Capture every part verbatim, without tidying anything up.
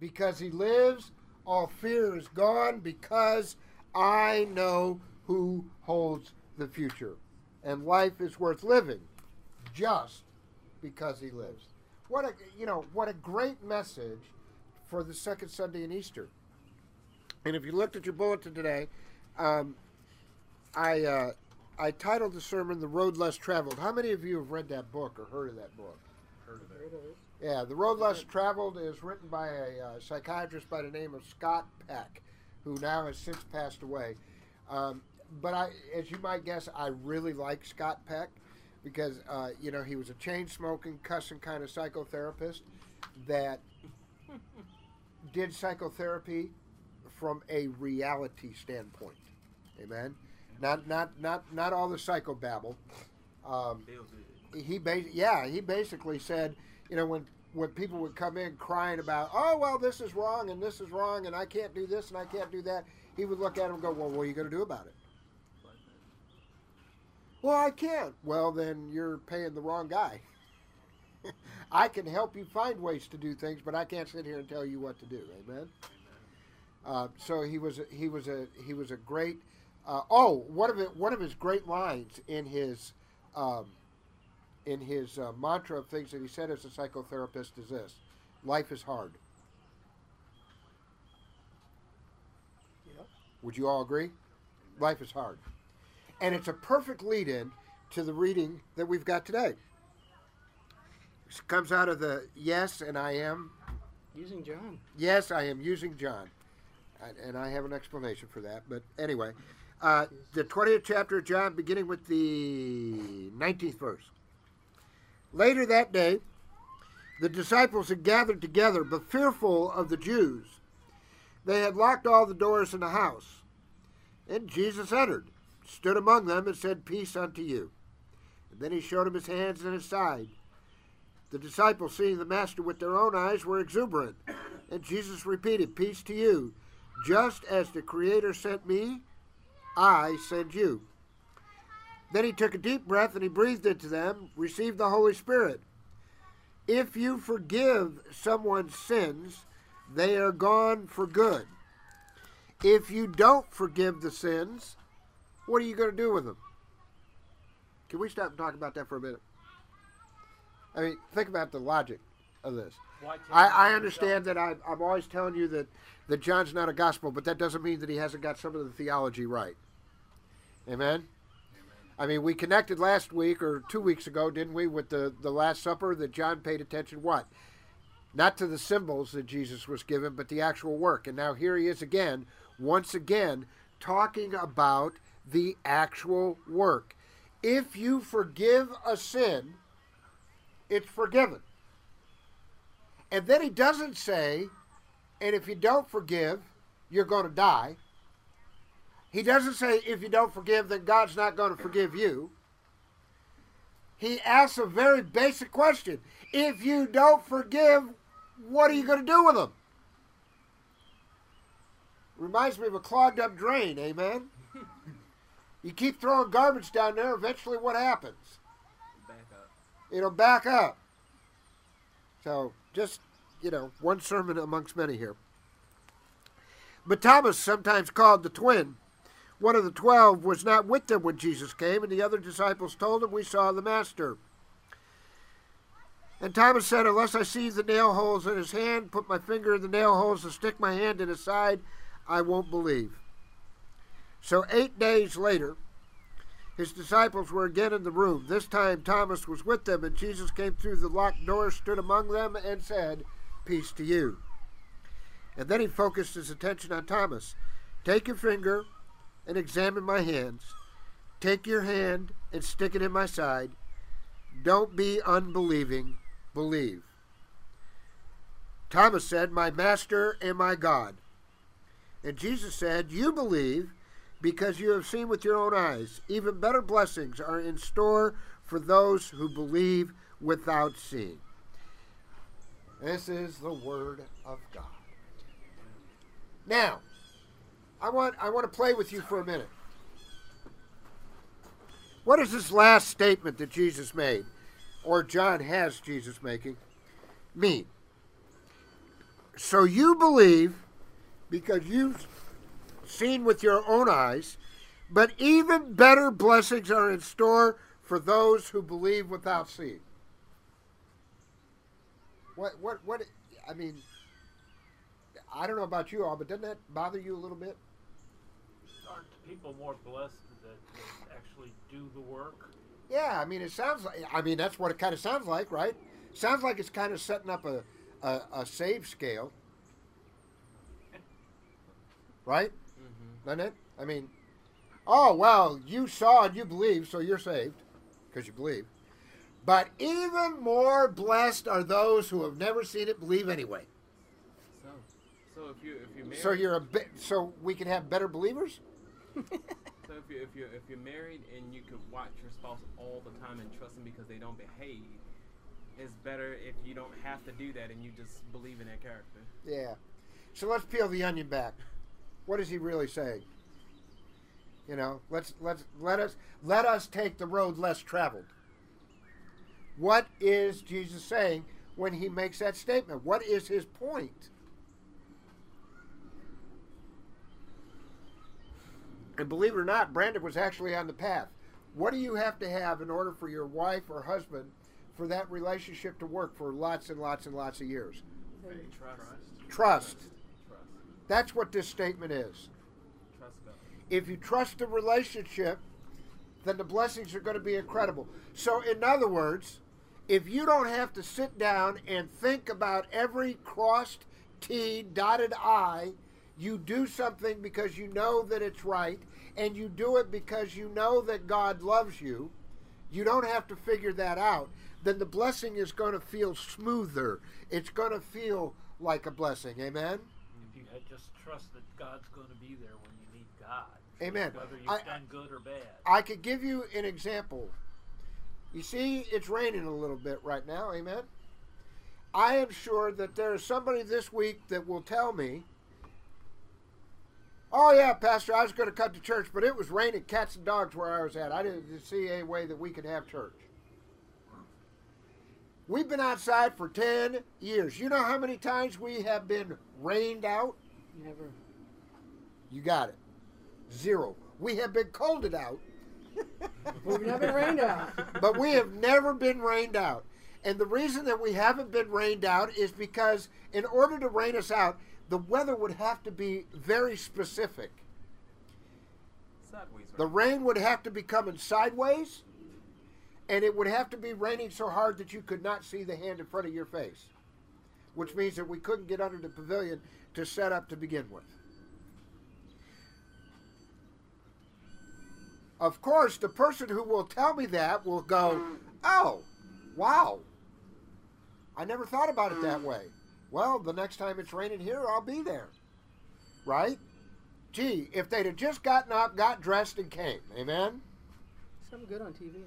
because he lives. All fear is gone because I know who holds the future. And life is worth living just because he lives. What a, you know, what a great message for the second Sunday in Easter. And if you looked at your bulletin today, um, I, uh, I titled the sermon, The Road Less Traveled. How many of you have read that book or heard of that book? Heard of it. Yeah, The Road Less Traveled is written by a uh, psychiatrist by the name of Scott Peck, who now has since passed away. Um, but I, as you might guess, I really like Scott Peck because, uh, you know, he was a chain-smoking, cussing kind of psychotherapist that did psychotherapy from a reality standpoint. Amen? Not not not not all the psychobabble. Um, he ba yeah, he basically said, you know, when when people would come in crying about, oh, well, this is wrong and this is wrong and I can't do this and I can't do that, he would look at them and go, well, what are you going to do about it? Well, I can't. Well, then you're paying the wrong guy. I can help you find ways to do things, but I can't sit here and tell you what to do. Amen. Amen. Uh, so he was he was a he was a great. Uh, oh, one of it, one of his great lines in his um, in his uh, mantra of things that he said as a psychotherapist is this: "Life is hard." Yeah. Would you all agree? Life is hard. And it's a perfect lead-in to the reading that we've got today. It comes out of the yes, and I am using John. Yes, I am using John, and I have an explanation for that. But anyway, uh, the twentieth chapter of John, beginning with the nineteenth verse. Later that day, the disciples had gathered together, but fearful of the Jews, they had locked all the doors in the house. And Jesus entered, stood among them, and said, "Peace unto you." And then he showed them his hands and his side. The disciples, seeing the master with their own eyes, were exuberant. And Jesus repeated, "Peace to you. Just as the Creator sent me, I send you." Then he took a deep breath and he breathed into them, received the Holy Spirit. If you forgive someone's sins, they are gone for good. If you don't forgive the sins, what are you going to do with them? Can we stop and talk about that for a minute? I mean, think about the logic of this. I, I understand that I, I'm always telling you that, that John's not a gospel, but that doesn't mean that he hasn't got some of the theology right. Amen? Amen. I mean, we connected last week or two weeks ago, didn't we, with the, the Last Supper, that John paid attention what? Not to the symbols that Jesus was given, but the actual work. And now here he is again, once again, talking about the actual work. If you forgive a sin, it's forgiven. And then he doesn't say, and if you don't forgive, you're going to die. He doesn't say, if you don't forgive, then God's not going to forgive you. He asks a very basic question. If you don't forgive, what are you going to do with them? Reminds me of a clogged up drain, amen? You keep throwing garbage down there, eventually what happens? Back up. It'll back up. So, just, you know, one sermon amongst many here. But Thomas, sometimes called the twin, one of the twelve, was not with them when Jesus came, and the other disciples told him, "We saw the Master." And Thomas said, "Unless I see the nail holes in his hand, put my finger in the nail holes, and stick my hand in his side, I won't believe." So eight days later, his disciples were again in the room. This time Thomas was with them, and Jesus came through the locked door, stood among them, and said, "Peace to you." And then he focused his attention on Thomas. "Take your finger and examine my hands. Take your hand and stick it in my side. Don't be unbelieving. Believe." Thomas said, "My Master and my God." And Jesus said, "You believe because you have seen with your own eyes. Even better blessings are in store for those who believe without seeing." This is the Word of God. Now, I want, I want to play with you for a minute. What does this last statement that Jesus made, or John has Jesus making, mean? So you believe, because you've seen with your own eyes, but even better blessings are in store for those who believe without seeing. What, what, what, I mean, I don't know about you all, but doesn't that bother you a little bit? Aren't people more blessed that actually do the work? Yeah, I mean, it sounds like, I mean, that's what it kind of sounds like, right? Sounds like it's kind of setting up a, a, a save scale. Right? Mm-hmm. Doesn't it? I mean, oh, well, you saw and you believe, so you're saved, because you believe. But even more blessed are those who have never seen it believe anyway. So, so if you if you married, so you're a bit, so we can have better believers. So if you if you if you're married and you can watch your spouse all the time and trust them because they don't behave, it's better if you don't have to do that and you just believe in that character. Yeah. So let's peel the onion back. What is he really saying? You know, let's let's let us let us take the road less traveled. What is Jesus saying when he makes that statement? What is his point? And believe it or not, Brandon was actually on the path. What do you have to have in order for your wife or husband for that relationship to work for lots and lots and lots of years? Trust. Trust. Trust. Trust. That's what this statement is. Trust God. If you trust the relationship, then the blessings are going to be incredible. So in other words, if you don't have to sit down and think about every crossed T, dotted I, you do something because you know that it's right, and you do it because you know that God loves you, you don't have to figure that out, then the blessing is going to feel smoother. It's going to feel like a blessing. Amen? If you just trust that God's going to be there when you need God. Amen. Whether you've I, done good or bad. I could give you an example. You see, it's raining a little bit right now. Amen. I am sure that there is somebody this week that will tell me, oh, yeah, Pastor, I was going to come to church, but it was raining cats and dogs where I was at. I didn't see any way that we could have church. We've been outside for ten years. You know how many times we have been rained out? Never. You got it. Zero. We have been colded out. We've never rained out. But we have never been rained out. And the reason that we haven't been rained out is because in order to rain us out, the weather would have to be very specific. Sideways, right? The rain would have to be coming sideways, and it would have to be raining so hard that you could not see the hand in front of your face, which means that we couldn't get under the pavilion to set up to begin with. Of course, the person who will tell me that will go, oh, wow, I never thought about it that way. Well, the next time it's raining here, I'll be there. Right? Gee, if they'd have just gotten up, got dressed, and came. Amen? Something good on T V.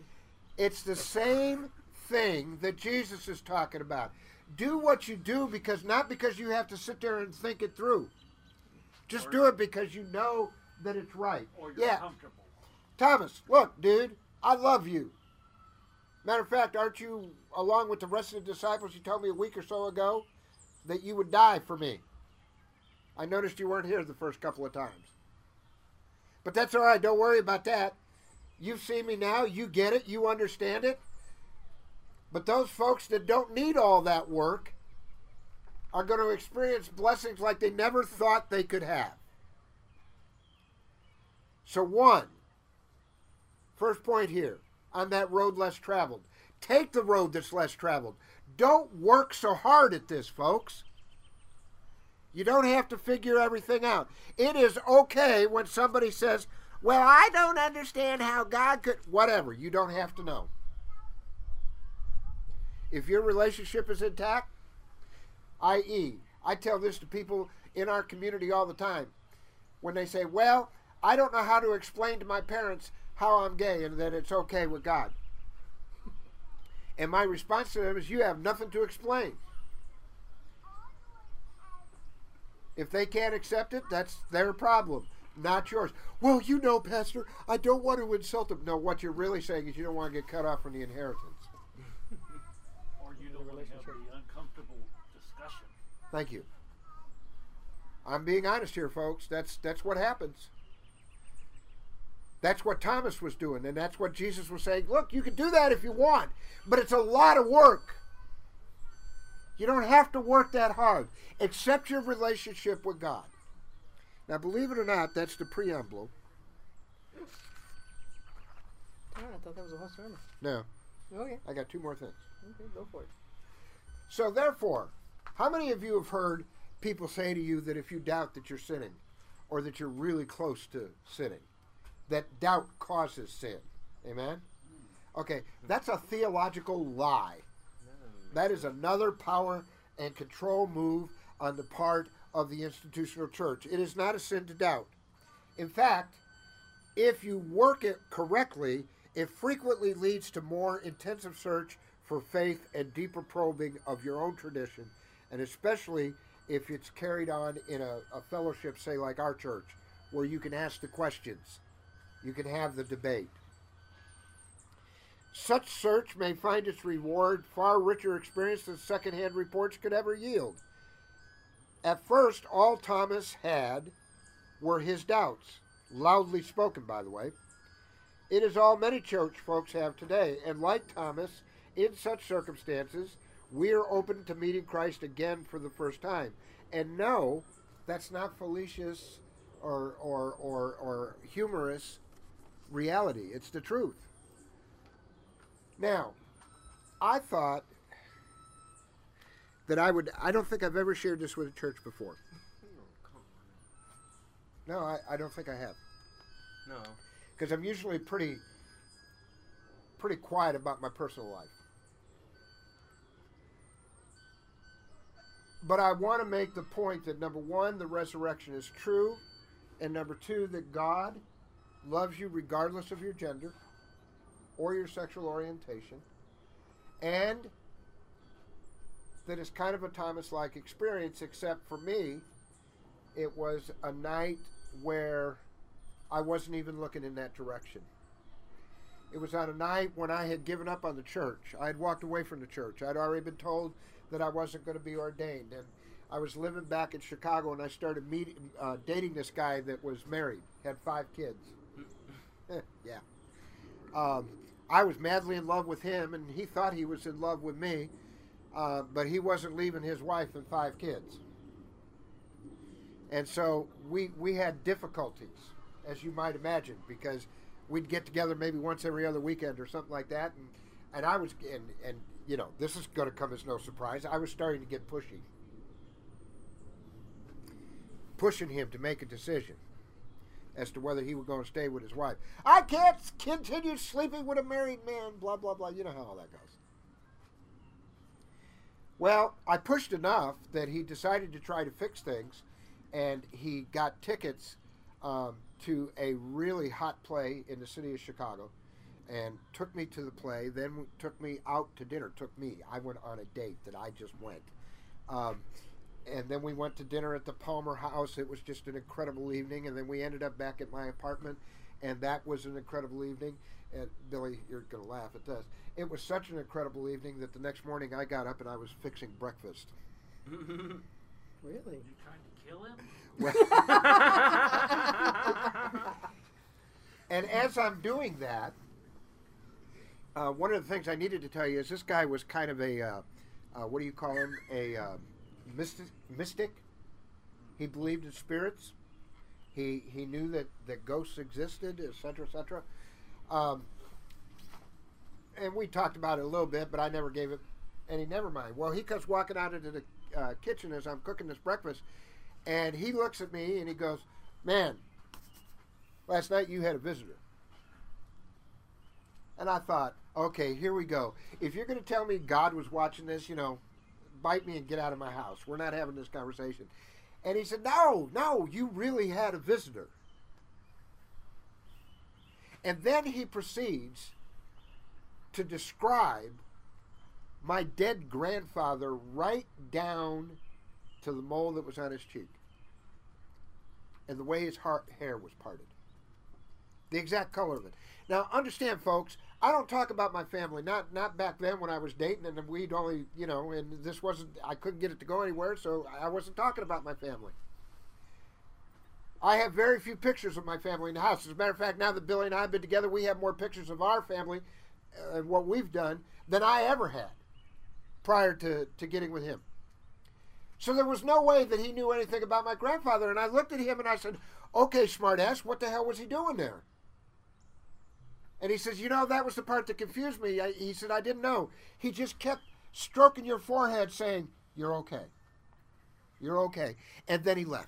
It's the same thing that Jesus is talking about. Do what you do, because not because you have to sit there and think it through. Just or do it because you know that it's right. Or you're yeah. comfortable. Thomas, look, dude, I love you. Matter of fact, aren't you, along with the rest of the disciples, you told me a week or so ago that you would die for me? I noticed you weren't here the first couple of times. But that's all right. Don't worry about that. You've seen me now. You get it. You understand it. But those folks that don't need all that work are going to experience blessings like they never thought they could have. So one, first point here, on that road less traveled. Take the road that's less traveled. Don't work so hard at this, folks. You don't have to figure everything out. It is okay when somebody says, well, I don't understand how God could... Whatever, you don't have to know. If your relationship is intact, that is, I tell this to people in our community all the time. When they say, well, I don't know how to explain to my parents how I'm gay and that it's okay with God. And my response to them is, you have nothing to explain. If they can't accept it, that's their problem, not yours. Well, you know, Pastor, I don't want to insult them. No, what you're really saying is you don't want to get cut off from the inheritance. Or you don't want to have the uncomfortable discussion. Thank you. I'm being honest here, folks. That's that's what happens. That's what Thomas was doing, and that's what Jesus was saying. Look, you can do that if you want, but it's a lot of work. You don't have to work that hard. Accept your relationship with God. Now, believe it or not, that's the preamble. Oh, I thought that was a whole sermon. No. Okay. I got two more things. Okay, go for it. So, therefore, how many of you have heard people say to you that if you doubt that you're sinning, or that you're really close to sinning, that doubt causes sin? Amen? Okay, that's a theological lie. That is another power and control move on the part of the institutional church. It is not a sin to doubt. In fact, if you work it correctly, it frequently leads to more intensive search for faith and deeper probing of your own tradition, and especially if it's carried on in a, a fellowship, say like our church, where you can ask the questions. You can have the debate. Such search may find its reward far richer experience than secondhand reports could ever yield. At first, all Thomas had were his doubts, loudly spoken, by the way. It is all many church folks have today, and like Thomas, in such circumstances, we are open to meeting Christ again for the first time. And no, that's not fallacious or, or, or, or humorous reality. It's the truth. Now, I thought that I would, I don't think I've ever shared this with a church before. No, I, I don't think I have. No. Because I'm usually pretty, pretty quiet about my personal life. But I want to make the point that, number one, the resurrection is true, and number two, that God loves you regardless of your gender or your sexual orientation, and that is kind of a Thomas-like experience, except for me, it was a night where I wasn't even looking in that direction. It was on a night when I had given up on the church. I had walked away from the church. I'd already been told that I wasn't going to be ordained, and I was living back in Chicago, and I started meeting, uh, dating this guy that was married, had five kids. Yeah. Um, I was madly in love with him, and he thought he was in love with me, uh, but he wasn't leaving his wife and five kids. And so we, we had difficulties, as you might imagine, because we'd get together maybe once every other weekend or something like that, and, and I was, and, and you know, this is going to come as no surprise, I was starting to get pushy. Pushing him to make a decision as to whether he was going to stay with his wife. I can't continue sleeping with a married man, blah, blah, blah. You know how all that goes. Well, I pushed enough that he decided to try to fix things, and he got tickets um, to a really hot play in the city of Chicago and took me to the play, then took me out to dinner, took me. I went on a date that I just went. Um, And then we went to dinner at the Palmer House. It was just an incredible evening. And then we ended up back at my apartment. And that was an incredible evening. And Billy, you're going to laugh at this. It was such an incredible evening that the next morning I got up and I was fixing breakfast. Really? You trying to kill him? Well, and as I'm doing that, uh, one of the things I needed to tell you is this guy was kind of a, uh, uh, what do you call him? A... Uh, Mystic, mystic. He believed in spirits. He he knew that, that ghosts existed, et cetera, et cetera. Um, and we talked about it a little bit, but I never gave it any never mind. Well, he comes walking out into the uh, kitchen as I'm cooking this breakfast, and he looks at me and he goes, "Man, last night you had a visitor." And I thought, okay, here we go. If you're going to tell me God was watching this, you know, bite me and get out of my house. We're not having this conversation. And he said, no, no, you really had a visitor. And then he proceeds to describe my dead grandfather right down to the mole that was on his cheek and the way his heart, hair was parted. The exact color of it. Now, understand, folks, I don't talk about my family. Not not back then when I was dating, and we'd only, you know, and this wasn't, I couldn't get it to go anywhere, so I wasn't talking about my family. I have very few pictures of my family in the house. As a matter of fact, now that Billy and I have been together, we have more pictures of our family and what we've done than I ever had prior to, to getting with him. So there was no way that he knew anything about my grandfather. And I looked at him and I said, okay, smartass, what the hell was he doing there? And he says, you know, that was the part that confused me. I, he said, I didn't know. He just kept stroking your forehead saying, you're okay. You're okay. And then he left.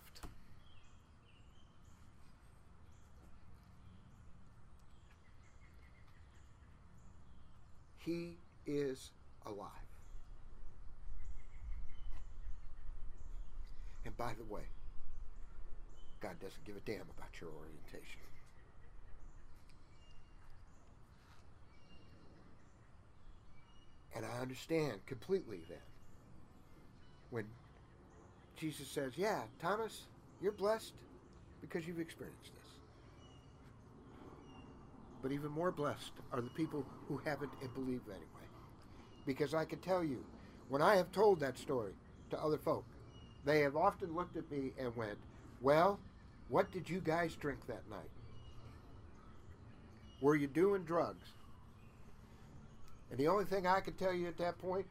He is alive. And by the way, God doesn't give a damn about your orientation. And I understand completely then when Jesus says, yeah, Thomas, you're blessed because you've experienced this. But even more blessed are the people who haven't and believe anyway. Because I can tell you, when I have told that story to other folk, they have often looked at me and went, well, what did you guys drink that night? Were you doing drugs? And the only thing I can tell you at that point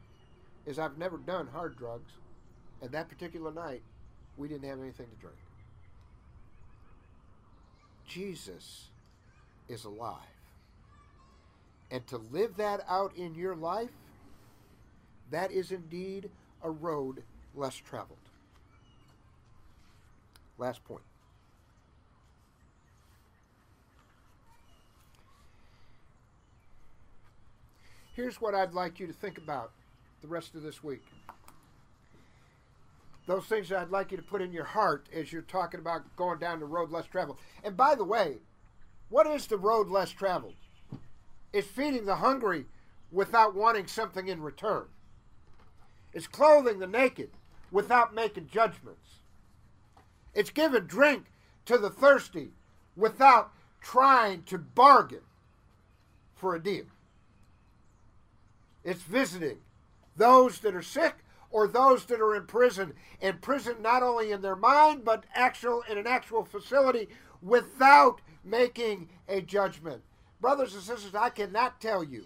is I've never done hard drugs. And that particular night, we didn't have anything to drink. Jesus is alive. And to live that out in your life, that is indeed a road less traveled. Last point. Here's what I'd like you to think about the rest of this week. Those things that I'd like you to put in your heart as you're talking about going down the road less traveled. And by the way, what is the road less traveled? It's feeding the hungry without wanting something in return. It's clothing the naked without making judgments. It's giving drink to the thirsty without trying to bargain for a deal. It's visiting those that are sick or those that are in prison. In prison not only in their mind, but actual in an actual facility without making a judgment. Brothers and sisters, I cannot tell you,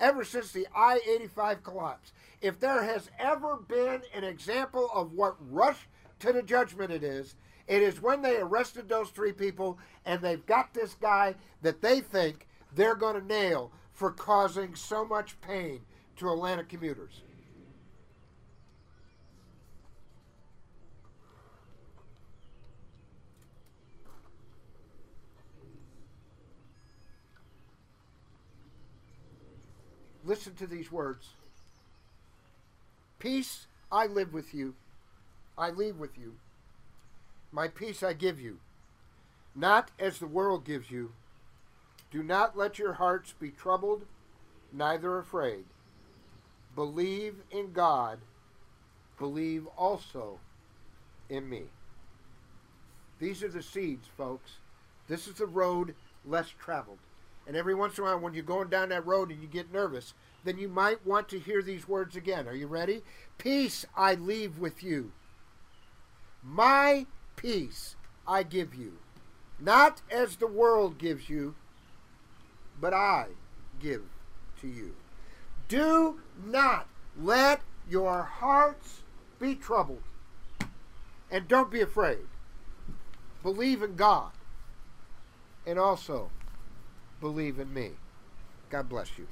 ever since the I eighty-five collapse, if there has ever been an example of what rush to the judgment it is, it is when they arrested those three people and they've got this guy that they think they're going to nail for causing so much pain to Atlanta commuters. Listen to these words. Peace I live with you. I leave with you. My peace I give you. Not as the world gives you. Do not let your hearts be troubled, neither afraid. Believe in God. Believe also in me. These are the seeds, folks. This is the road less traveled. And every once in a while, when you're going down that road and you get nervous, then you might want to hear these words again. Are you ready? Peace I leave with you. My peace I give you. Not as the world gives you, but I give to you. Do not let your hearts be troubled. And don't be afraid. Believe in God. And also, believe in me. God bless you.